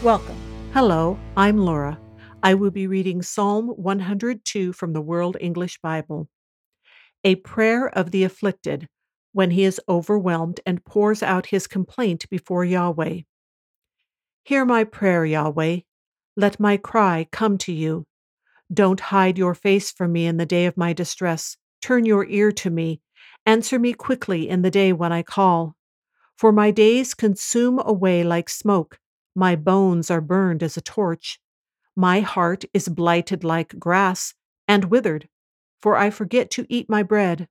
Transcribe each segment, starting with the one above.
Welcome. Hello, I'm Laura. I will be reading Psalm 102 from the World English Bible. A prayer of the afflicted, when he is overwhelmed and pours out his complaint before Yahweh. Hear my prayer, Yahweh. Let my cry come to you. Don't hide your face from me in the day of my distress. Turn your ear to me. Answer me quickly in the day when I call. For my days consume away like smoke. My bones are burned as a torch. My heart is blighted like grass and withered, for I forget to eat my bread.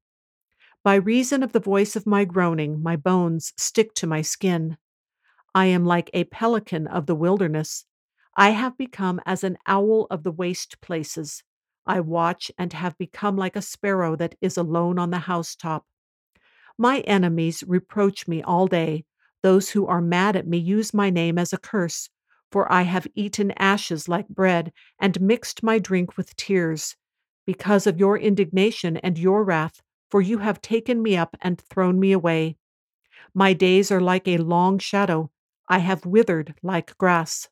By reason of the voice of my groaning, my bones stick to my skin. I am like a pelican of the wilderness. I have become as an owl of the waste places. I watch and have become like a sparrow that is alone on the housetop. My enemies reproach me all day. Those who are mad at me use my name as a curse, for I have eaten ashes like bread and mixed my drink with tears, because of your indignation and your wrath, for you have taken me up and thrown me away. My days are like a long shadow. I have withered like grass.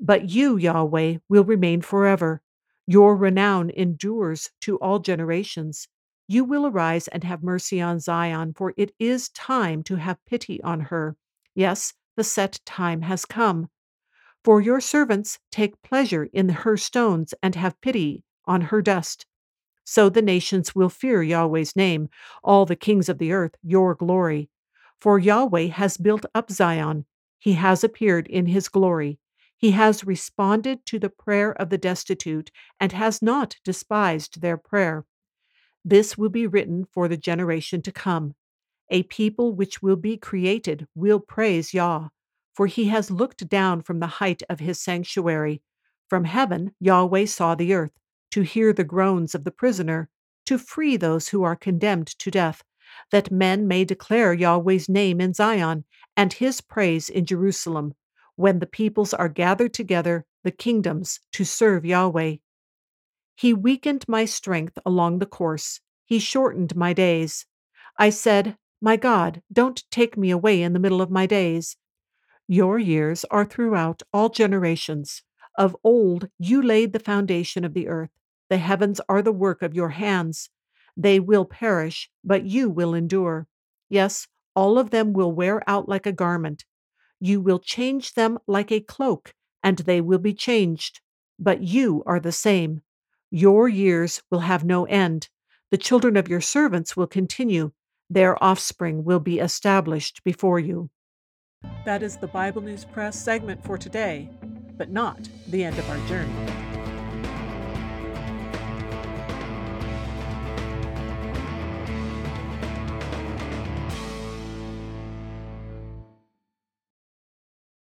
But you, Yahweh, will remain forever. Your renown endures to all generations. You will arise and have mercy on Zion, for it is time to have pity on her. Yes, the set time has come. For your servants take pleasure in her stones and have pity on her dust. So the nations will fear Yahweh's name, all the kings of the earth, your glory. For Yahweh has built up Zion. He has appeared in his glory. He has responded to the prayer of the destitute and has not despised their prayer. This will be written for the generation to come. A people which will be created will praise Yah, for he has looked down from the height of his sanctuary. From heaven Yahweh saw the earth, to hear the groans of the prisoner, to free those who are condemned to death, that men may declare Yahweh's name in Zion and his praise in Jerusalem, when the peoples are gathered together, the kingdoms, to serve Yahweh. He weakened my strength along the course. He shortened my days. I said, my God, don't take me away in the middle of my days. Your years are throughout all generations. Of old you laid the foundation of the earth. The heavens are the work of your hands. They will perish, but you will endure. Yes, all of them will wear out like a garment. You will change them like a cloak, and they will be changed. But you are the same. Your years will have no end. The children of your servants will continue. Their offspring will be established before you. That is the Bible News Press segment for today, but not the end of our journey.